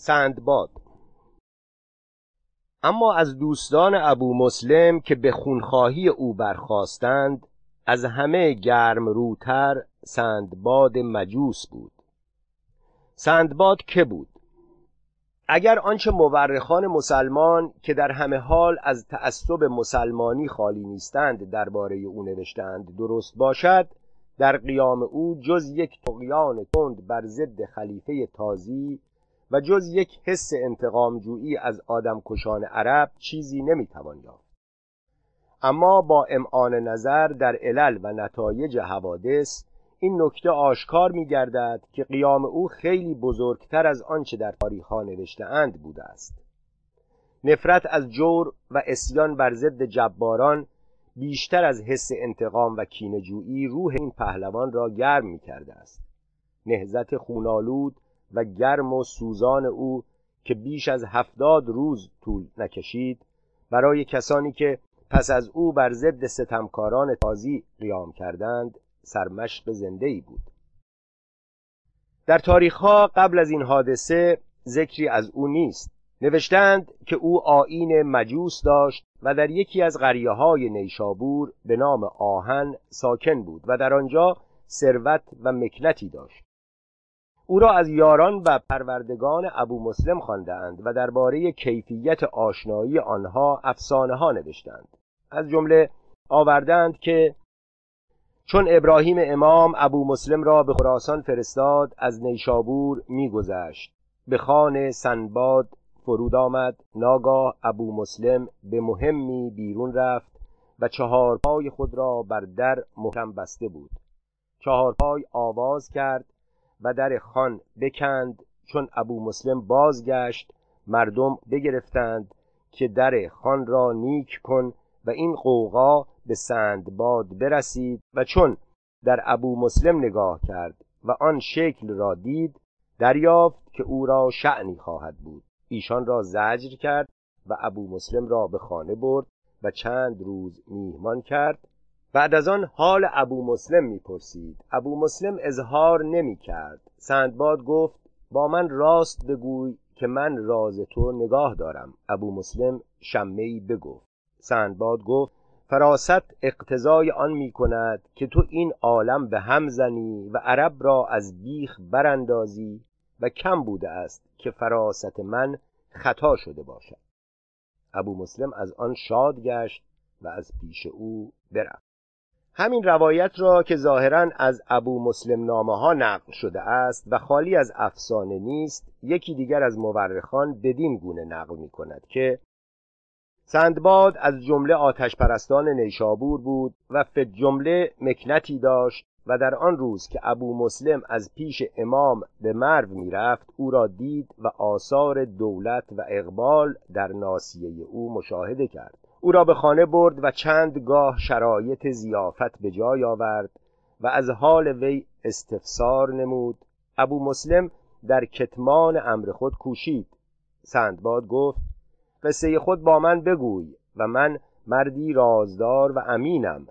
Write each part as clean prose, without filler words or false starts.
سندباد. اما از دوستان ابو مسلم که به خونخواهی او برخواستند، از همه گرم روتر سندباد مجوس بود. سندباد که بود؟ اگر آنچه مورخان مسلمان که در همه حال از تعصب مسلمانی خالی نیستند درباره او نوشتند درست باشد، در قیام او جز یک طغیان تند بر ضد خلیفه تازی و جز یک حس انتقامجویی از آدمکشان عرب چیزی نمیتوان یافت. اما با امعان نظر در علل و نتایج حوادث، این نکته آشکار می‌گردد که قیام او خیلی بزرگتر از آنچه در تاریخ‌ها نوشته‌اند بوده است. نفرت از جور و عصیان بر ضد جباران بیشتر از حس انتقام و کینه‌جویی روح این پهلوان را گرم می‌کرده است. نهضت خونالود و گرم و سوزان او که بیش از 70 روز طول نکشید، برای کسانی که پس از او بر ضد ستمکاران تازی قیام کردند سرمشق زنده‌ای بود. در تاریخ‌ها قبل از این حادثه ذکری از او نیست. نوشتند که او آیین مجوس داشت و در یکی از قریه‌های نیشابور به نام آهن ساکن بود و در آنجا ثروت و مکنتی داشت. او را از یاران و پروردگان ابو مسلم خواندند و درباره کیفیت آشنایی آنها افسانه‌ها نوشتند. از جمله آوردند که چون ابراهیم امام ابو مسلم را به خراسان فرستاد، از نیشابور می‌گذشت، به خان سندباد فرود آمد، ناگاه ابو مسلم به مهمی بیرون رفت و 4 پای خود را بر در محکم بسته بود. 4 پای آواز کرد و در خان بکند. چون ابو مسلم بازگشت، مردم بگرفتند که در خان را نیک کن و این قوقا به سندباد برسید. و چون در ابو مسلم نگاه کرد و آن شکل را دید، دریافت که او را شأنی خواهد بود. ایشان را زجر کرد و ابو مسلم را به خانه برد و چند روز میهمان کرد. بعد از آن حال ابو مسلم میپرسید. ابو مسلم اظهار نمی کرد. سندباد گفت با من راست بگوی که من راز تو نگاه دارم. ابو مسلم شمعی بگفت. سندباد گفت فراست اقتضای آن می کند که تو این عالم به هم زنی و عرب را از بیخ براندازی و کم بوده است که فراست من خطا شده باشد. ابو مسلم از آن شاد گشت و از پیش او برفت. همین روایت را که ظاهراً از ابو مسلم نامه ها نقل شده است و خالی از افسانه نیست، یکی دیگر از مورخان بدین گونه نقل می کند که سندباد از جمله آتش پرستان نیشابور بود و فی جمله مکنتی داشت و در آن روز که ابو مسلم از پیش امام به مرو می رفت، او را دید و آثار دولت و اقبال در ناصیه او مشاهده کرد. او را به خانه برد و چند گاه شرایط ضیافت به جای آورد و از حال وی استفسار نمود. ابو مسلم در کتمان امر خود کوشید. سندباد گفت قصه خود با من بگوی و من مردی رازدار و امینم،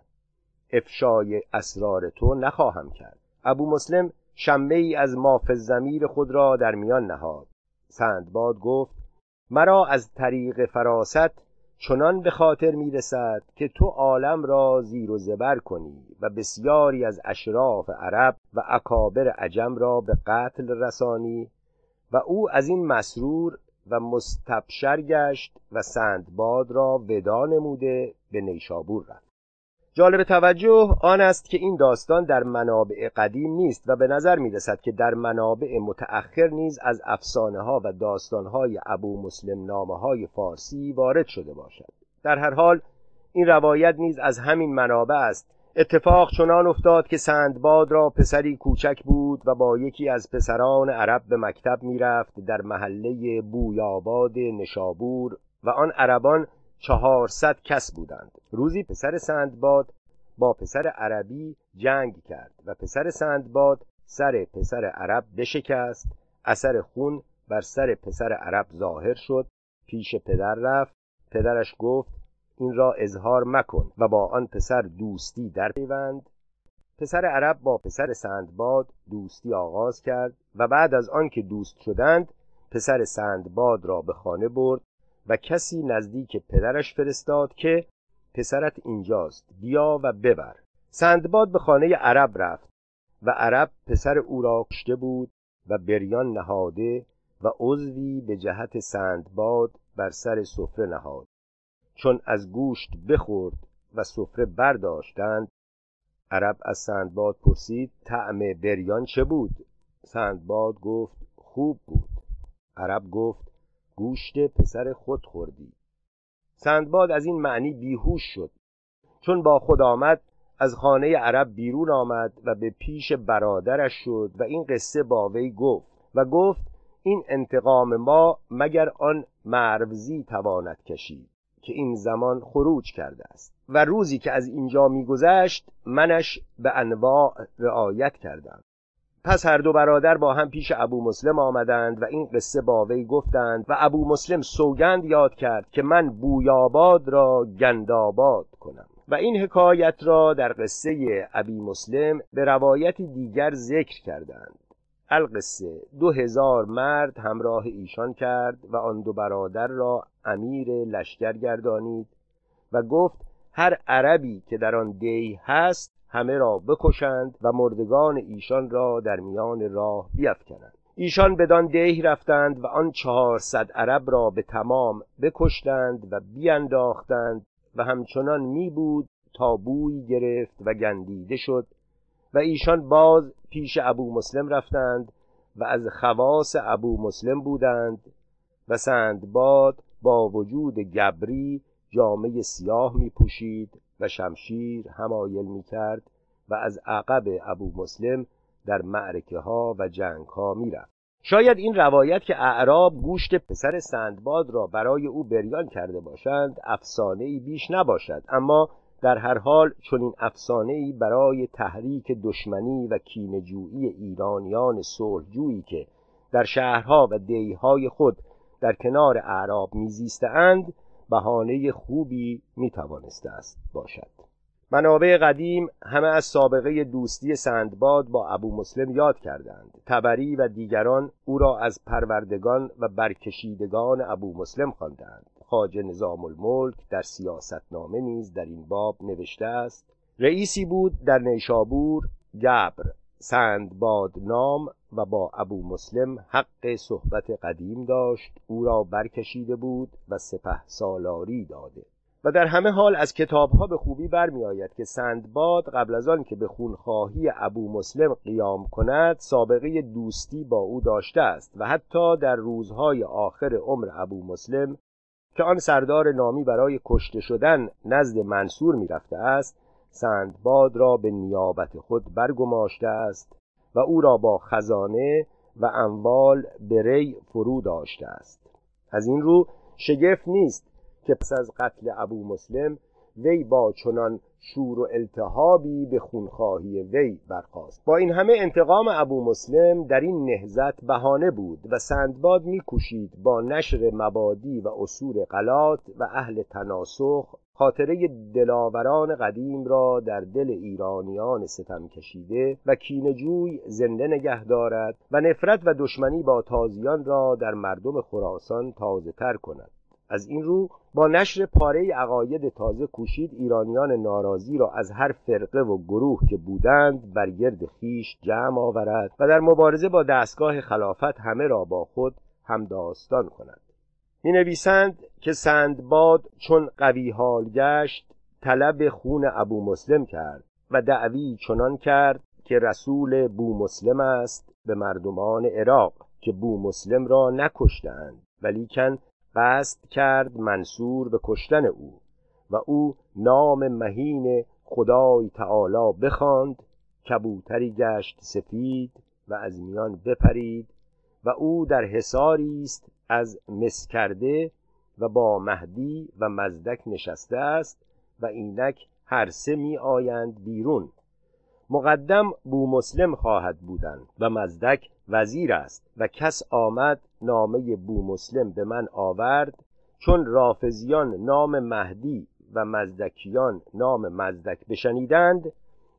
افشای اسرار تو نخواهم کرد. ابو مسلم شمعی از ماف الضمیر خود را در میان نهاد. سندباد گفت مرا از طریق فراست چنان به خاطر می رسد که تو عالم را زیر و زبر کنی و بسیاری از اشراف عرب و اکابر عجم را به قتل رسانی. و او از این مسرور و مستبشر گشت و سندباد را ودا نموده به نیشابور رفت. جالب توجه آن است که این داستان در منابع قدیم نیست و به نظر می رسد که در منابع متأخر نیز از افسانه ها و داستان های ابو مسلم نامه های فارسی وارد شده باشد. در هر حال این روایت نیز از همین منابع است. اتفاق چنان افتاد که سندباد را پسری کوچک بود و با یکی از پسران عرب به مکتب می رفت در محله بویاباد نیشابور و آن عربان 400 کس بودند. روزی پسر سندباد با پسر عربی جنگ کرد و پسر سندباد سر پسر عرب بشکست. اثر خون بر سر پسر عرب ظاهر شد. پیش پدر رفت. پدرش گفت این را اظهار مکن و با آن پسر دوستی در پیوند. پسر عرب با پسر سندباد دوستی آغاز کرد و بعد از آن که دوست شدند پسر سندباد را به خانه برد و کسی نزدیک پدرش فرستاد که پسرت اینجاست، بیا و ببر. سندباد به خانه عرب رفت و عرب پسر او را کشته بود و بریان نهاده و عضوی به جهت سندباد بر سر سفره نهاد. چون از گوشت بخورد و سفره برداشتند، عرب از سندباد پرسید طعم بریان چه بود؟ سندباد گفت خوب بود. عرب گفت گوشت پسر خود خوردی. سندباد از این معنی بیهوش شد. چون با خود آمد از خانه عرب بیرون آمد و به پیش برادرش شد و این قصه با وی گفت و گفت این انتقام ما مگر آن مروزی تواند کشید که این زمان خروج کرده است، و روزی که از اینجا میگذشت منش به انواع رعایت کردم. پس هر دو برادر با هم پیش ابو مسلم آمدند و این قصه با وی گفتند و ابو مسلم سوگند یاد کرد که من بویاباد را گندآباد کنم. و این حکایت را در قصه ابی مسلم به روایت دیگر ذکر کردند. القصه 2000 مرد همراه ایشان کرد و آن دو برادر را امیر لشکر گردانید و گفت هر عربی که در آن دیه هست همه را بکشند و مردگان ایشان را در میان راه بیفکنند. ایشان بدان دیه رفتند و آن 400 عرب را به تمام بکشتند و بینداختند و همچنان می بود تا بوی گرفت و گندیده شد. و ایشان باز پیش ابو مسلم رفتند و از خواص ابو مسلم بودند و سندباد با وجود گبری جامه سیاه می پوشید و شمشیر حمایل می کرد و از عقب ابو مسلم در معرکه ها و جنگ ها می رفت. شاید این روایت که اعراب گوشت پسر سندباد را برای او بریان کرده باشند افسانه‌ای بیش نباشد، اما در هر حال چنین افسانه‌ای برای تحریک دشمنی و کینه‌جویی ایرانیان صلح‌جویی که در شهرها و دیه‌های خود در کنار اعراب میزیستند بهانه خوبی میتوانسته است باشد. منابع قدیم همه از سابقه دوستی سندباد با ابو مسلم یاد کردند. طبری و دیگران او را از پروردگان و برکشیدگان ابو مسلم خواندند. خواجه نظام الملک در سیاستنامه نیز در این باب نوشته است: رئیسی بود در نیشابور، گبر، سندباد نام، و با ابو مسلم حق صحبت قدیم داشت، او را برکشیده بود و سپه سالاری داده. و در همه حال از کتابها به خوبی برمی آید که سندباد قبل از آن که به خونخواهی ابو مسلم قیام کند سابقه دوستی با او داشته است و حتی در روزهای آخر عمر ابو مسلم که آن سردار نامی برای کشته شدن نزد منصور می رفته است، سندباد را به نیابت خود برگماشته است و او را با خزانه و اموال به ری فرو داشته است. از این رو شگفت نیست که پس از قتل ابو مسلم وی با چنان شور و التهابی به خونخواهی وی برخاست. با این همه انتقام ابو مسلم در این نهضت بهانه بود و سندباد می‌کوشید با نشر مبادی و اصول غلات و اهل تناسخ خاطره دلاوران قدیم را در دل ایرانیان ستم کشیده و کینه‌جوی زنده نگه دارد و نفرت و دشمنی با تازیان را در مردم خراسان تازه‌تر کند. از این رو با نشر پاره عقاید تازه کوشید ایرانیان ناراضی را از هر فرقه و گروه که بودند بر گرد خیش جمع آورد و در مبارزه با دستگاه خلافت همه را با خود همداستان کند. می نویسند که سندباد چون قوی حال گشت طلب خون ابو مسلم کرد و دعوی چنان کرد که رسول بو مسلم است به مردمان عراق که بو مسلم را نکشتند، ولیکن قصد کرد منصور به کشتن او و او نام مهین خدای تعالی بخواند، کبوتری گشت سفید و از میان بپرید و او در حصاری است از مس کرده و با مهدی و مزدک نشسته است و اینک هر سه می آیند بیرون. مقدم بو مسلم خواهد بودن و مزدک وزیر است و کس آمد نامه بو مسلم به من آورد، چون رافضیان نام مهدی و مزدکیان نام مزدک بشنیدند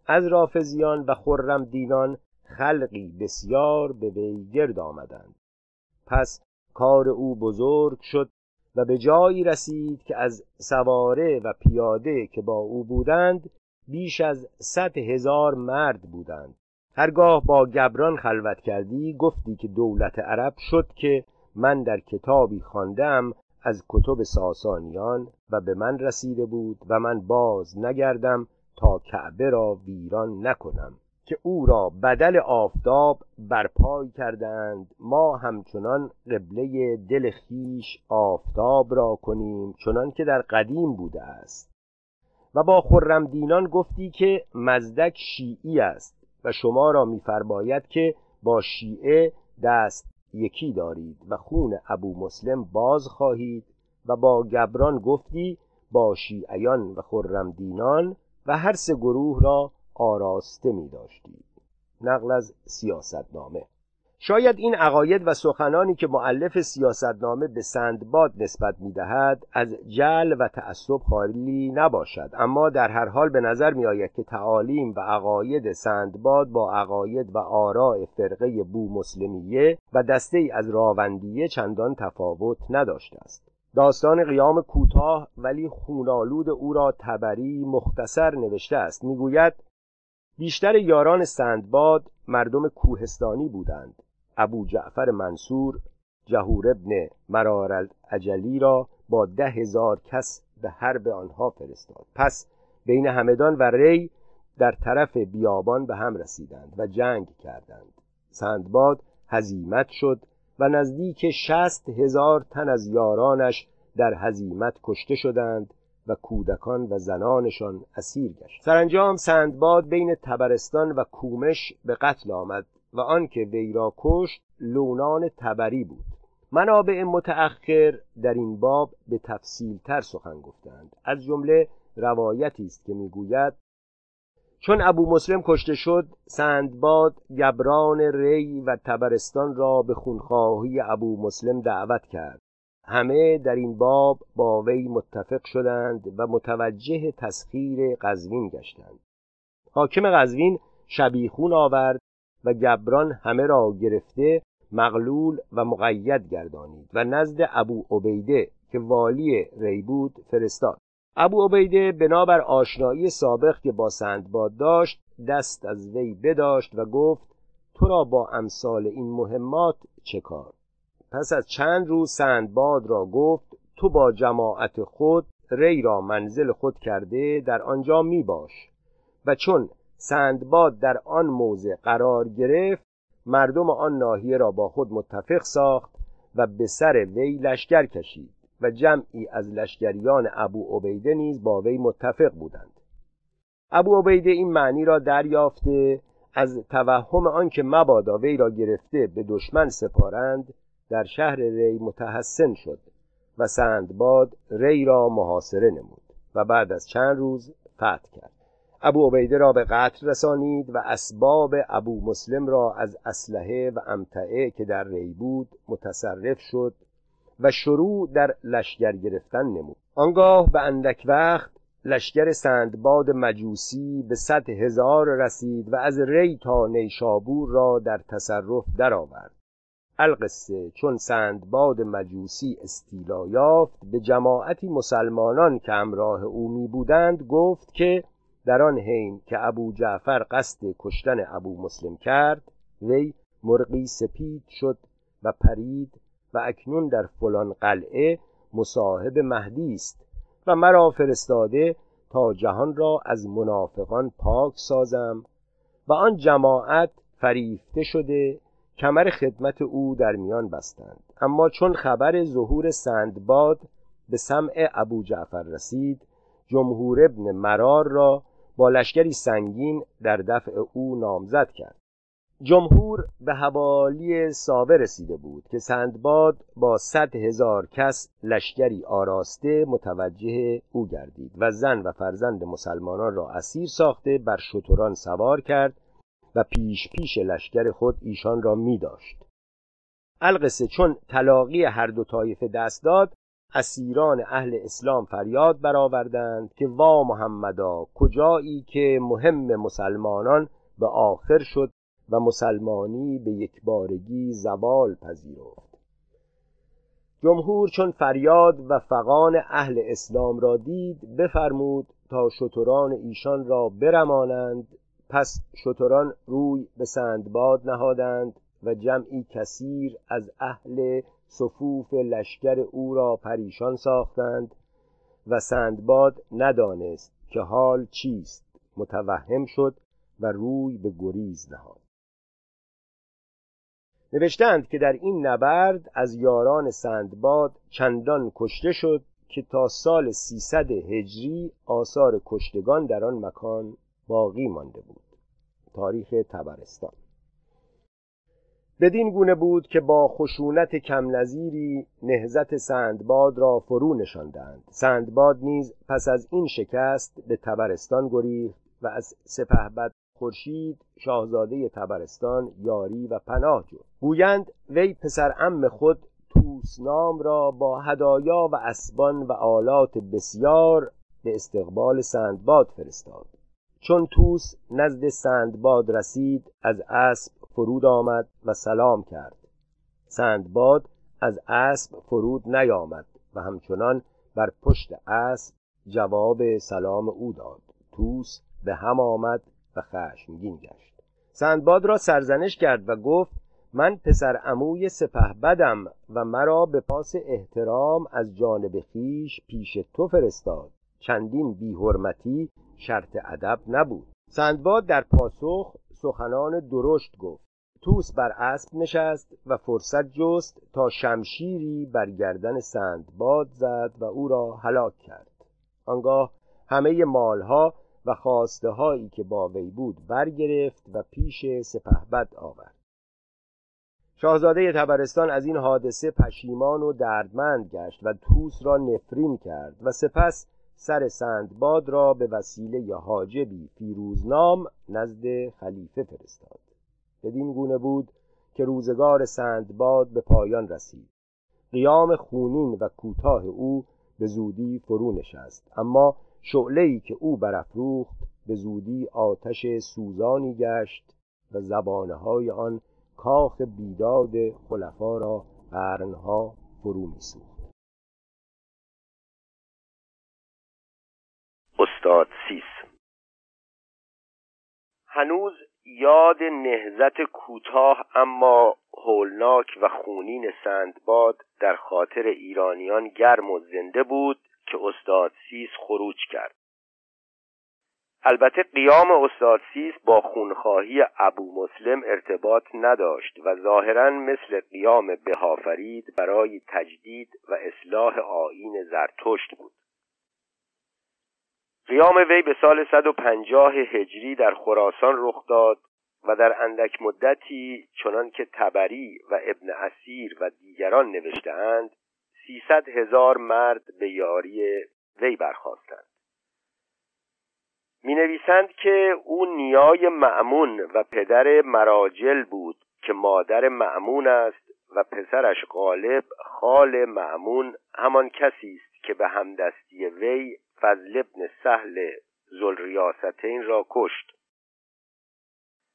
از رافضیان و خرم دینان خلقی بسیار به وی گرد آمدند. پس کار او بزرگ شد و به جایی رسید که از سواره و پیاده که با او بودند بیش از 100,000 مرد بودند. هرگاه با گبران خلوت کردی گفتی که دولت عرب شد که من در کتابی خواندم از کتب ساسانیان و به من رسیده بود و من باز نگردم تا کعبه را ویران نکنم که او را بدل آفتاب برپای کردند. ما همچنان قبله دل خیش آفتاب را کنیم چنان که در قدیم بوده است. و با خرمدینان گفتی که مزدک شیعی است و شما را می‌فرماید که با شیعه دست یکی دارید و خون ابو مسلم باز خواهید. و با گبران گفتی با شیعیان و خرمدینان و هر سه گروه را آراسته می داشتید. نقل از سیاستنامه. شاید این عقاید و سخنانی که مؤلف سیاستنامه به سندباد نسبت می دهد از جهل و تعصب خالی نباشد، اما در هر حال به نظر می آید که تعالیم و عقاید سندباد با عقاید و آراء فرقه بو مسلمیه و دسته از راوندیه چندان تفاوت نداشته است. داستان قیام کوتاه ولی خونالود او را طبری مختصر نوشته است. می گوید بیشتر یاران سندباد مردم کوهستانی بودند. ابو جعفر منصور جمهور ابن مرار العجلی را با 10,000 کس به حرب آنها فرستاد. پس بین همدان و ری در طرف بیابان به هم رسیدند و جنگ کردند. سندباد هزیمت شد و نزدیک 60,000 تن از یارانش در هزیمت کشته شدند و کودکان و زنانشان اسیر گشت. سرانجام سندباد بین طبرستان و کومش به قتل آمد و آن که وی را کشت لونان تبری بود. منابع متأخر در این باب به تفصیل تر سخن گفتند. از جمله روایتی است که میگوید چون ابو مسلم کشته شد سندباد گبران ری و طبرستان را به خونخواهی ابو مسلم دعوت کرد. همه در این باب با وی متفق شدند و متوجه تسخیر قزوین گشتند. حاکم قزوین شبیخون آورد و گبران همه را گرفته مغلول و مقید گردانید و نزد ابو عبیده که والی ری بود فرستاد. ابو عبیده بنابر آشنایی سابق که با سندباد داشت دست از وی بداشت و گفت تو را با امثال این مهمات چه کار؟ پس از چند روز سندباد را گفت تو با جماعت خود ری را منزل خود کرده در آنجا می باش. و چون سندباد در آن موضع قرار گرفت مردم آن ناحیه را با خود متفق ساخت و به سر وی لشکر کشید و جمعی از لشکریان ابو عبیده نیز با وی متفق بودند. ابو عبیده این معنی را دریافته از توهم آن که مبادا وی را گرفته به دشمن سپارند در شهر ری متحسن شد و سندباد ری را محاصره نمود و بعد از چند روز فتح کرد. ابو عبیده را به قتل رسانید و اسباب ابو مسلم را از اسلحه و امتعه که در ری بود متصرف شد و شروع در لشگر گرفتن نمود. آنگاه به اندک وقت لشگر سندباد مجوسی به 100,000 رسید و از ری تا نیشابور را در تصرف درآورد. القصه چون سندباد مجوسی استیلا یافت به جماعتی مسلمانان که همراه او می بودند گفت که در آن حین که ابو جعفر قصد کشتن ابو مسلم کرد وی مرغی سپید شد و پرید و اکنون در فلان قلعه مصاحب مهدی است و مرا فرستاده تا جهان را از منافقان پاک سازم. و آن جماعت فریفته شده کمر خدمت او در میان بستند. اما چون خبر ظهور سندباد به سمع ابو جعفر رسید جمهور ابن مرار را با لشکری سنگین در دفع او نامزد کرد. جمهور به حوالی ساوه رسیده بود که سندباد با 100,000 کس لشکری آراسته متوجه او گردید و زن و فرزند مسلمانان را اسیر ساخته بر شتران سوار کرد و پیش لشکر خود ایشان را می داشت. القصه چون تلاقی هر دو طایفه دست داد اسیران اهل اسلام فریاد برآوردند که وا محمدا کجایی که مهم مسلمانان به آخر شد و مسلمانی به یکبارگی زوال پذیرفت. جمهور چون فریاد و فغان اهل اسلام را دید بفرمود تا شتران ایشان را برمانند. پس شتران روی به سندباد نهادند و جمعی کثیر از اهل صفوف لشکر او را پریشان ساختند و سندباد ندانست که حال چیست، متوهم شد و روی به گریز نهاد. نوشتند که در این نبرد از یاران سندباد چندان کشته شد که تا سال 300 هجری آثار کشتگان در آن مکان باقی مانده بود. تاریخ طبرستان. بدین گونه بود که با خشونت کم نظیری نهضت سندباد را فرو نشاندند. سندباد نیز پس از این شکست به طبرستان گریخت و از سپهبد خورشید شاهزاده طبرستان یاری و پناه جست. گویند وی پسر عم خود توس نام را با هدایا و اسبان و آلات بسیار به استقبال سندباد فرستاد. چون توس نزد سندباد رسید از اسب فرود آمد و سلام کرد. سندباد از اسب فرود نیامد و همچنان بر پشت اسب جواب سلام او داد. توس به هم آمد و خشمگین گشت. سندباد را سرزنش کرد و گفت من پسر عموی سپهبدم و مرا به پاس احترام از جانب خیش پیش تو فرستاد. چندین بی‌حرمتی شرط ادب نبود. سندباد در پاسخ سخنان درشت گفت. توس بر اسب نشست و فرصت جست تا شمشیری بر گردن سندباد زد و او را هلاک کرد. آنگاه همه مالها و خواسته هایی که با وی بود برگرفت و پیش سپهبد آورد. شاهزاده طبرستان از این حادثه پشیمان و دردمند گشت و توس را نفرین کرد و سپس سر سندباد را به وسیله حاجبی فیروزنام نزد خلیفه فرستاد. بدین گونه بود که روزگار سندباد به پایان رسید. قیام خونین و کوتاه او به زودی فرو نشست، اما شعله‌ای که او برافروخت به زودی آتش سوزانی گشت و زبانه‌های آن کاخ بیداد خلفا را قرنها فرو می‌سوخت. استاد سیس. هنوز یاد نهضت کوتاه اما هولناک و خونین سندباد در خاطر ایرانیان گرم و زنده بود که استاد سیس خروج کرد. البته قیام استاد سیس با خونخواهی ابو مسلم ارتباط نداشت و ظاهراً مثل قیام بهافرید برای تجدید و اصلاح آیین زرتشت بود. قیام وی به سال 150 هجری در خراسان رخ داد و در اندک مدتی چنان که طبری و ابن اسیر و دیگران نوشته‌اند 300,000 مرد به یاری وی برخاستند. می‌نویسند که او نیای مأمون و پدر مراجل بود که مادر مأمون است و پسرش غالب خال مأمون همان کسی است که به همدستی وی فضل ابن سهل ذوالریاستین را کشت.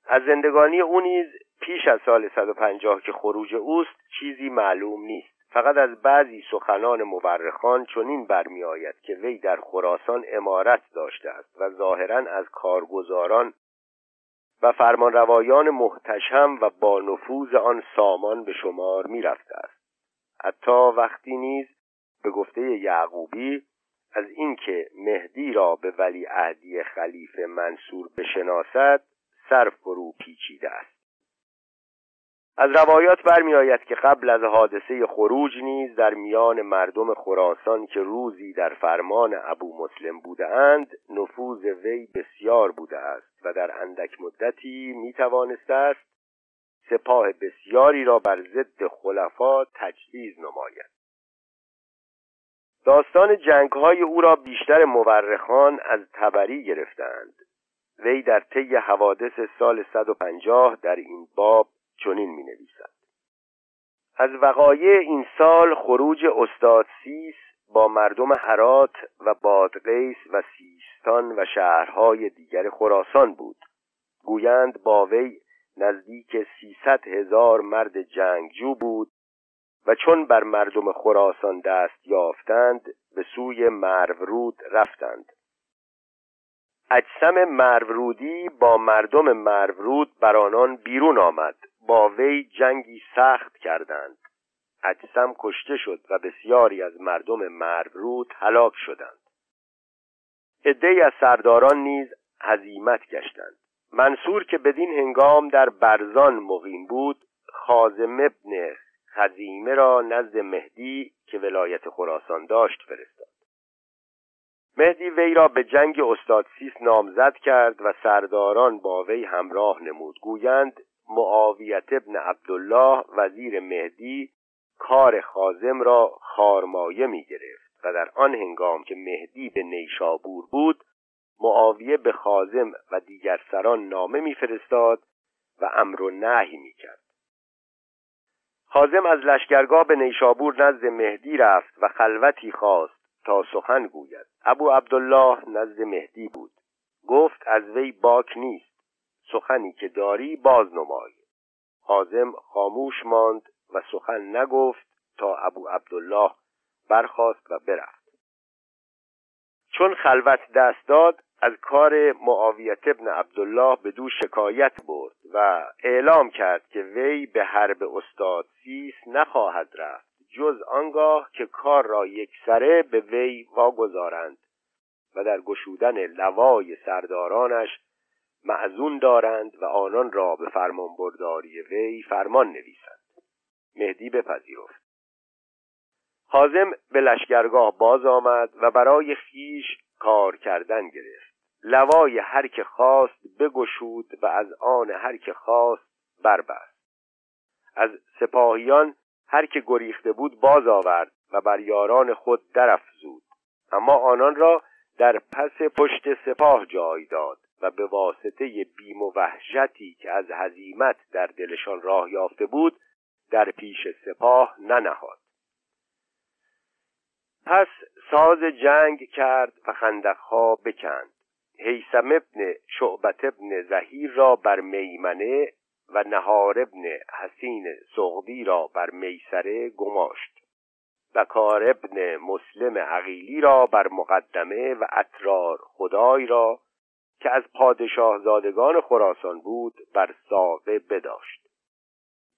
از زندگانی او نیز پیش از سال 150 که خروج اوست چیزی معلوم نیست. فقط از بعضی سخنان مورخان چنین برمی‌آید که وی در خراسان امارت داشته است و ظاهراً از کارگزاران و فرمانروایان محتشم و با نفوذ آن سامان به شمار می‌رفته است. حتی وقتی نیز به گفته یعقوبی از اینکه مهدی را به ولیعهدی خلیفه منصور بشناسد سر فرو پیچیده است. از روایات برمی‌آید که قبل از حادثه خروج نیز در میان مردم خراسان که روزی در فرمان ابو مسلم بودند نفوذ وی بسیار بوده است و در اندک مدتی می‌توانسته است سپاه بسیاری را بر ضد خلفا تجهیز نماید. داستان جنگ‌های او را بیشتر مورخان از طبری گرفتند. وی در طی حوادث سال 150 در این باب چنین می‌نویسد: از وقایع این سال خروج استاد سیس با مردم هرات و بادغیس و سیستان و شهرهای دیگر خراسان بود. گویند با وی نزدیک 300,000 مرد جنگجو بود و چون بر مردم خراسان دست یافتند به سوی مرورود رفتند. اجسم مرورودی با مردم مرورود بر آنان بیرون آمد، با وی جنگی سخت کردند. اجسم کشته شد و بسیاری از مردم مرورود هلاک شدند. عده‌ای از سرداران نیز هزیمت گشتند. منصور که بدین هنگام در برزان مقیم بود، خازم ابن خزیمه را نزد مهدی که ولایت خراسان داشت فرستاد. مهدی وی را به جنگ استاد سیس نامزد کرد و سرداران با وی همراه نمود. گویند معاویه ابن عبدالله وزیر مهدی کار خازم را خارمایه می گرفت و در آن هنگام که مهدی به نیشابور بود، معاویه به خازم و دیگر سران نامه می فرستاد و امر و نهی می کرد. خازم از لشکرگاه به نیشابور نزد مهدی رفت و خلوتی خواست تا سخن گوید. ابو عبدالله نزد مهدی بود. گفت از وی باک نیست، سخنی که داری باز نمای. خازم خاموش ماند و سخن نگفت تا ابو عبدالله برخاست و برفت. چون خلوت دست داد، از کار معاویه ابن عبدالله به دو شکایت برد و اعلام کرد که وی به حرب استاد سیس نخواهد رفت جز آنگاه که کار را یک سره به وی واگذارند و در گشودن لوای سردارانش معزون دارند و آنان را به فرمانبرداری وی فرمان نویسند. مهدی بپذیرفت. خازم به لشکرگاه باز آمد و برای خیش کار کردن گرفت. لوای هر که خواست بگشود و از آن هر که خواست بربست. از سپاهیان هر که گریخته بود باز آورد و بر یاران خود درافزود، اما آنان را در پس پشت سپاه جای داد و به واسطه بیم و وحشتی که از هزیمت در دلشان راه یافته بود در پیش سپاه ننهاد. پس ساز جنگ کرد و خندقها بکند. هیثم ابن شعبه ابن زهیر را بر میمنه و نهار ابن حسین سغدی را بر میسره گماشت. بکار ابن مسلم عقیلی را بر مقدمه و اطرار خدای را که از پادشاه زادگان خراسان بود بر ساقه بداشت.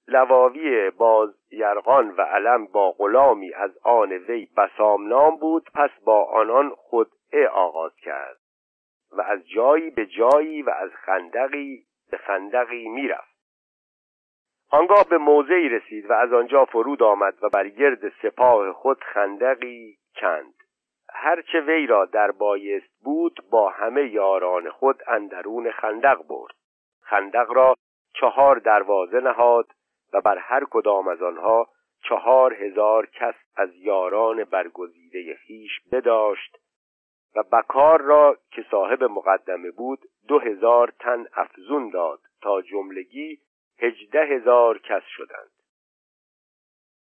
لواوی باز یرغان و علم با غلامی از آن وی بسام نام بود، پس با آنان خدعه آغاز کرد و از جایی به جایی و از خندقی به خندقی می رفت. آنگاه به موضعی رسید و از آنجا فرود آمد و بر گرد سپاه خود خندقی کند. هرچه وی را در بایست بود با همه یاران خود اندرون خندق برد. خندق را 4 دروازه نهاد و بر هر کدام از آنها 4000 کس از یاران برگزیده خویش بداشت و بکار را که صاحب مقدمه بود 2000 تن افزون داد تا جملگی 18000 کس شدند.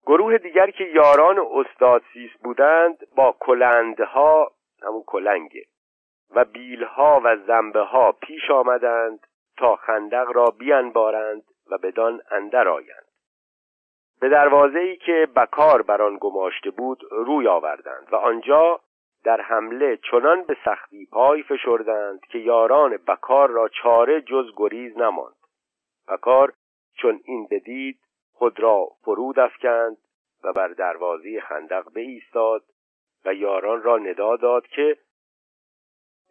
گروه دیگر که یاران استاد سیس بودند با کلندها، همون کلنگه، و بیلها و زنبه ها پیش آمدند تا خندق را بینبارند و بدان اندر آیند. به دروازه‌ای که بکار بر آن گماشته بود روی آوردند و آنجا در حمله چنان به سختی پای فشردند که یاران بکار را چاره جز گریز نماند. بکار چون این بدید خود را فرود افکند و بر دروازه خندق بایستاد و یاران را ندا داد که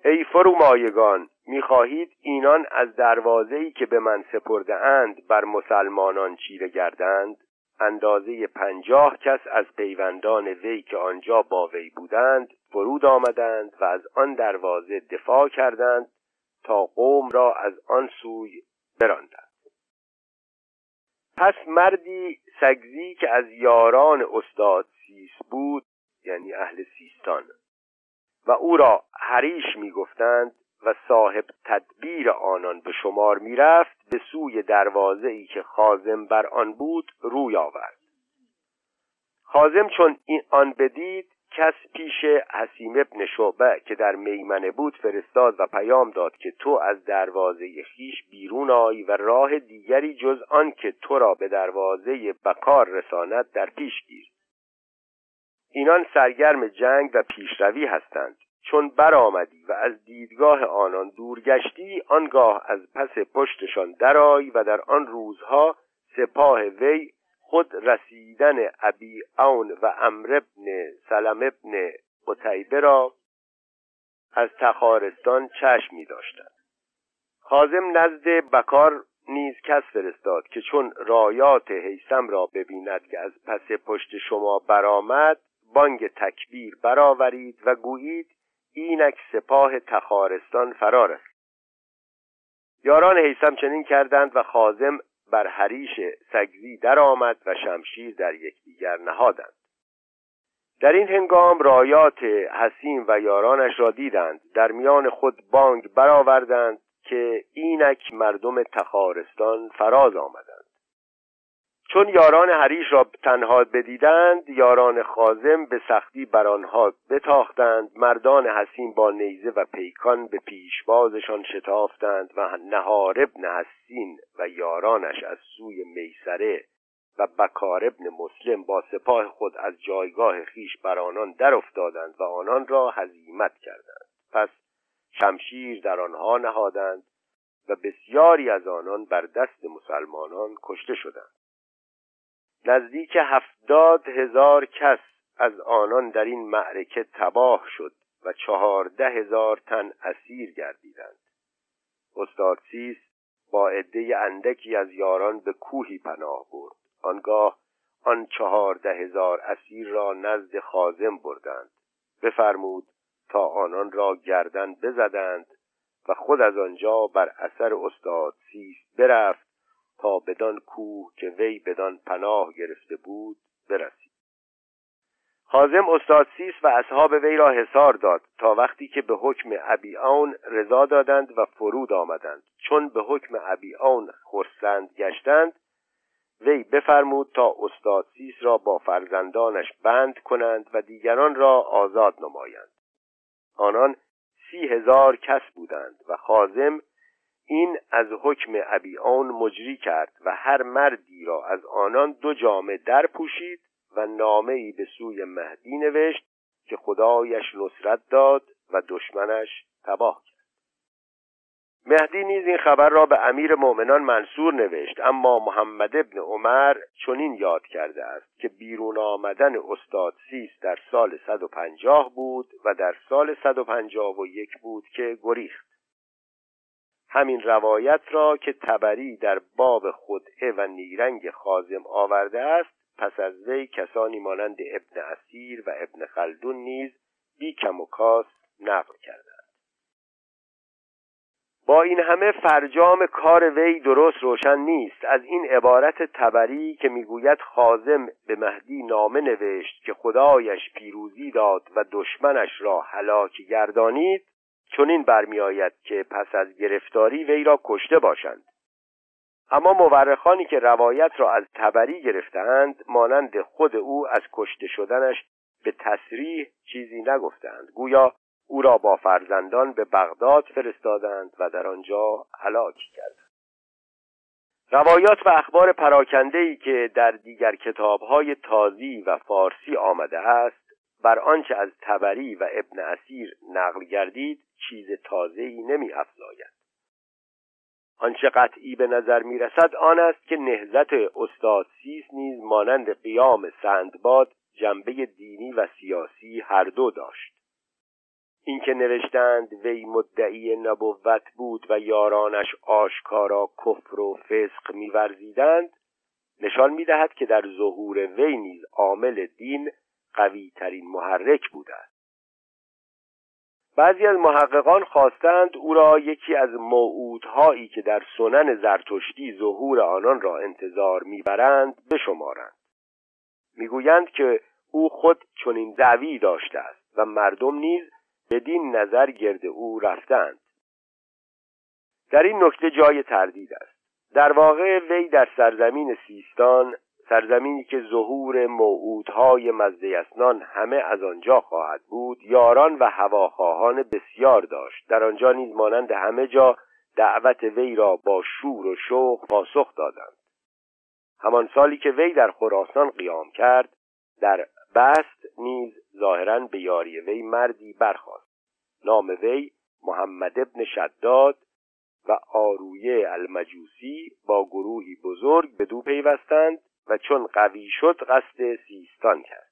ای فرومایگان، می‌خواهید اینان از دروازه‌ای که به من سپرده اند بر مسلمانان چیره گردند؟ اندازه 50 کس از پیوندان وی که آنجا با وی بودند فرود آمدند و از آن دروازه دفاع کردند تا قوم را از آن سوی براندند. پس مردی سگزی که از یاران استاد سیس بود، یعنی اهل سیستان، و او را حریش می‌گفتند و صاحب تدبیر آنان به شمار می‌رفت، به سوی دروازه‌ای که خازم بر آن بود روی آورد. خازم چون آن بدید کس پیش هیثم ابن شعبه که در میمنه بود فرستاد و پیام داد که تو از دروازه خیش بیرون آی و راه دیگری جز آن که تو را به دروازه بکار رساند در پیش گیر. اینان سرگرم جنگ و پیشروی هستند. چون برآمدی و از دیدگاه آنان دور گشتی آنگاه از پس پشتشان درآی و در آن روزها سپاه وی خود رسیدن عبیان و امر بن سالم ابن قتیبه را از تخارستان چشم می داشتند. خازم نزد بکار نیز کس فرستاد که چون رایات هیثم را ببیند که از پس پشت شما برآمد بانگ تکبیر برآورید و گویید اینک سپاه تخارستان فرار است. یاران هیثم چنین کردند و خازم بر حریش سگزی درآمد و شمشیر در یکدیگر نهادند. در این هنگام رایات حسین و یارانش را دیدند، در میان خود بانگ برآوردند که اینک مردم تخارستان فراز آمدند. چون یاران حریش را تنها بدیدند یاران خازم به سختی بر آنها بتاختند. مردان حسین با نیزه و پیکان به پیشبازشان شتافتند و نهار ابن حسین و یارانش از سوی میسره و بکار ابن مسلم با سپاه خود از جایگاه خیش بر آنان در افتادند و آنان را هزیمت کردند. پس شمشیر در آنها نهادند و بسیاری از آنان بر دست مسلمانان کشته شدند. نزدیک 70,000 کس از آنان در این معرکه تباه شد و 14,000 تن اسیر گردیدند. استاد سیس با عده اندکی از یاران به کوهی پناه برد. آنگاه آن 14,000 اسیر را نزد خازم بردند. بفرمود تا آنان را گردن بزدند و خود از آنجا بر اثر استاد سیس برفت تا بدان کوه که وی بدان پناه گرفته بود برسید. خازم استاد سیس و اصحاب وی را حصار داد تا وقتی که به حکم عبیان رضا دادند و فرود آمدند. چون به حکم عبیان خرسند گشتند وی بفرمود تا استاد سیس را با فرزندانش بند کنند و دیگران را آزاد نمایند. آنان 30,000 کس بودند و خازم این از حکم عبیان مجری کرد و هر مردی را از آنان 2 جامه در پوشید و نامه‌ای به سوی مهدی نوشت که خدایش نصرت داد و دشمنش تباه کرد. مهدی نیز این خبر را به امیر مؤمنان منصور نوشت، اما محمد ابن عمر چنین یاد کرده است که بیرون آمدن استاد سیس در سال 150 بود و در سال 151 بود که گریخت. همین روایت را که طبری در باب خدعه و نیرنگ خازم آورده است، پس از وی کسانی مانند ابن اسیر و ابن خلدون نیز بی کم و کاس نقل کردند. با این همه فرجام کار وی درست روشن نیست. از این عبارت طبری که میگوید خازم به مهدی نامه نوشت که خدایش پیروزی داد و دشمنش را هلاک گردانید، چنین برمی آید که پس از گرفتاری وی را کشته باشند. اما مورخانی که روایت را از طبری گرفتند مانند خود او از کشته شدنش به تصریح چیزی نگفتند، گویا او را با فرزندان به بغداد فرستادند و در آنجا هلاک کردند. روایات و اخبار پراکنده‌ای که در دیگر کتاب‌های تازی و فارسی آمده است بر آنچه از طبری و ابن اسیر نقل گردید چیز تازه‌ای نمی‌افزاید. آنچه قطعی به نظر می‌رسد آن است که نهضت استاد سیس نیز مانند قیام سندباد جنبه دینی و سیاسی هر دو داشت. اینکه نوشتند وی مدعی نبوت بود و یارانش آشکارا کفر و فسق می‌ورزیدند نشان می‌دهد که در ظهور وی نیز عامل دین قوی ترین محرک بوده است. بعضی از محققان خواستند او را یکی از موعودهایی که در سنن زرتشتی ظهور آنان را انتظار میبرند بشمارند. میگویند که او خود چنین دعوی داشته است و مردم نیز بدین نظر گرد او رفتند. در این نکته جای تردید است. در واقع وی در سرزمین سیستان سرزمینی که ظهور موعودهای مزدیسنان همه از آنجا خواهد بود، یاران و هواخواهان بسیار داشت. در آنجا نیز مانند همه جا دعوت وی را با شور و شوق پاسخ دادند. همان سالی که وی در خراسان قیام کرد، در بست نیز ظاهراً به یاری وی مردی برخاست. نام وی محمد ابن شداد و آرویه المجوسی با گروهی بزرگ به دو پیوستند و چون قوی شد قصد سیستان کرد.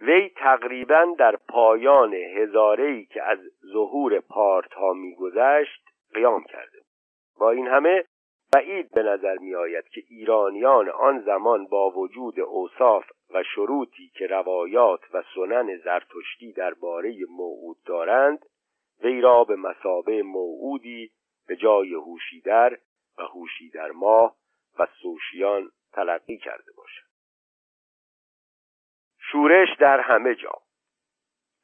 وی تقریباً در پایان هزاره‌ای که از ظهور پارت‌ها می‌گذشت قیام کرده. با این همه بعید به نظر می‌آید که ایرانیان آن زمان با وجود اوصاف و شروطی که روایات و سنن زرتشتی درباره موعود دارند، وی را به مثابه موعودی به جای هوشیدر و هوشیدر ماه و سوشیان تلقی کرده باشد. شورش در همه جا.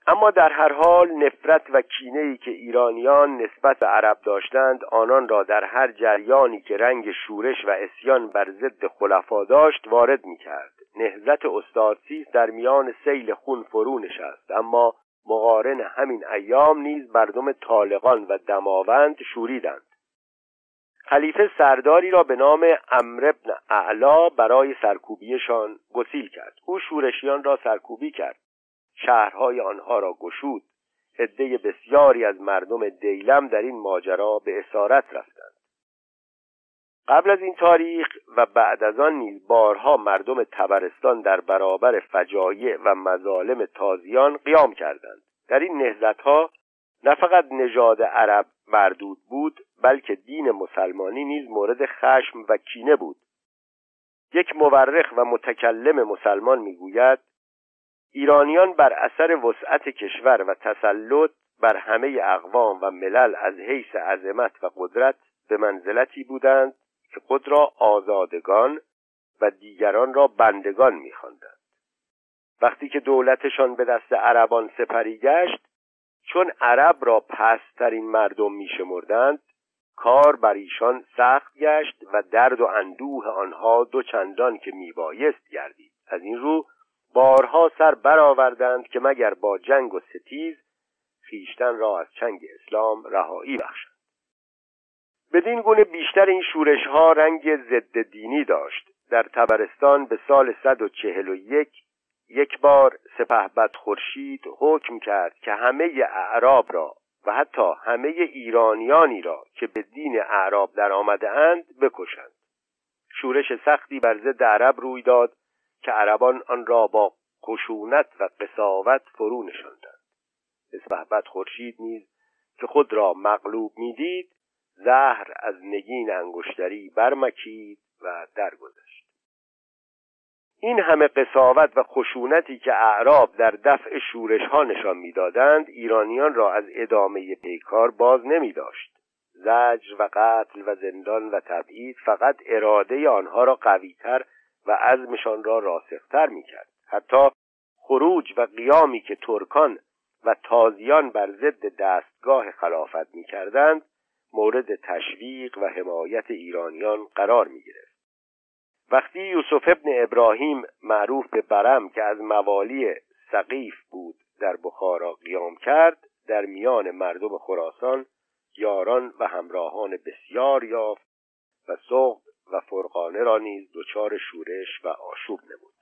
اما در هر حال نفرت و کینه‌ای که ایرانیان نسبت به عرب داشتند، آنان را در هر جریانی که رنگ شورش و عصیان بر ضد خلفا داشت وارد می‌کرد. نهضت استاد سیس در میان سیل خون فرو نشست، اما مقارن همین ایام نیز مردم طالقان و دماوند شوریدند. خلیفه سرداری را به نام امر بن اعلا برای سرکوبیشان گسیل کرد. او شورشیان را سرکوبی کرد، شهرهای آنها را گشود. عده بسیاری از مردم دیلم در این ماجرا به اسارت رفتند. قبل از این تاریخ و بعد از آن نیز بارها مردم طبرستان در برابر فجایع و مظالم تازیان قیام کردند. در این نهضت‌ها نه فقط نژاد عرب مردود بود، بلکه دین مسلمانی نیز مورد خشم و کینه بود. یک مورخ و متکلم مسلمان می‌گوید: ایرانیان بر اثر وسعت کشور و تسلط بر همه اقوام و ملل از حیث عظمت و قدرت به منزلتی بودند که خود را آزادگان و دیگران را بندگان می‌خواندند. وقتی که دولتشان به دست عربان سپری گشت، چون عرب را پست‌ترین مردم می‌شمردند، کار بر ایشان سخت گشت و درد و اندوه آنها دو چندان که میبایست گردید. از این رو بارها سر برآوردند که مگر با جنگ و ستیز خویشتن را از چنگ اسلام رهایی بخشند. بدین گونه بیشتر این شورش‌ها رنگ ضد دینی داشت. در طبرستان به سال 141 یک بار سپهبد خورشید حکم کرد که همه اعراب را و حتی همه ایرانیانی را که به دین اعراب در آمده اند بکشند. شورش سختی بر ضد عرب روی داد که عربان آن را با خشونت و قساوت فرو نشاندند. سپهبد خورشید نیز که خود را مغلوب می‌دید، زهر از نگین انگشتری برمکید و درگذشت. این همه قساوت و خشونتی که اعراب در دفع شورش‌ها نشان می‌دادند، ایرانیان را از ادامه پیکار باز نمی‌داشت. زجر و قتل و زندان و تبعید فقط اراده آنها را قوی‌تر و عزمشان را راسختر می‌کرد. حتی خروج و قیامی که ترکان و تازیان بر ضد دستگاه خلافت می‌کردند، مورد تشویق و حمایت ایرانیان قرار می‌گرفت. وقتی یوسف ابن ابراهیم معروف به برم که از موالی سقیف بود در بخارا قیام کرد، در میان مردم خراسان یاران و همراهان بسیار یافت و سوق و فرقانه را نیز دچار شورش و آشوب نمود.